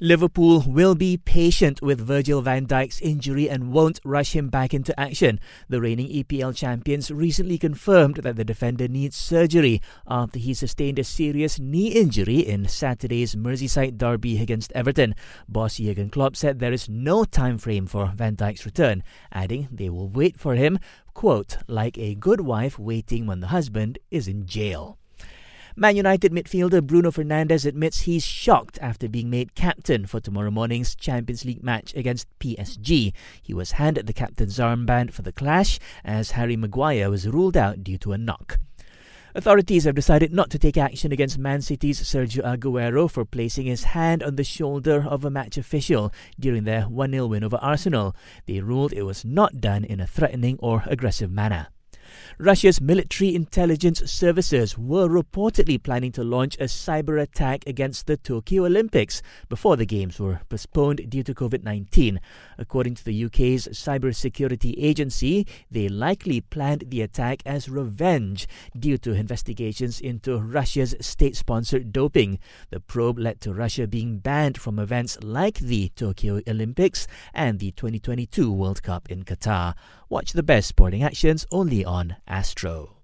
Liverpool will be patient with Virgil van Dijk's injury and won't rush him back into action. The reigning EPL champions recently confirmed that the defender needs surgery after he sustained a serious knee injury in Saturday's Merseyside derby against Everton. Boss Jürgen Klopp said there is no time frame for van Dijk's return, adding they will wait for him, quote, like a good wife waiting when the husband is in jail. Man United midfielder Bruno Fernandes admits he's shocked after being made captain for tomorrow morning's Champions League match against PSG. He was handed the captain's armband for the clash as Harry Maguire was ruled out due to a knock. Authorities have decided not to take action against Man City's Sergio Aguero for placing his hand on the shoulder of a match official during their 1-0 win over Arsenal. They ruled it was not done in a threatening or aggressive manner. Russia's military intelligence services were reportedly planning to launch a cyber attack against the Tokyo Olympics before the Games were postponed due to COVID-19. According to the UK's cybersecurity agency, they likely planned the attack as revenge due to investigations into Russia's state-sponsored doping. The probe led to Russia being banned from events like the Tokyo Olympics and the 2022 World Cup in Qatar. Watch the best sporting actions only on Astro.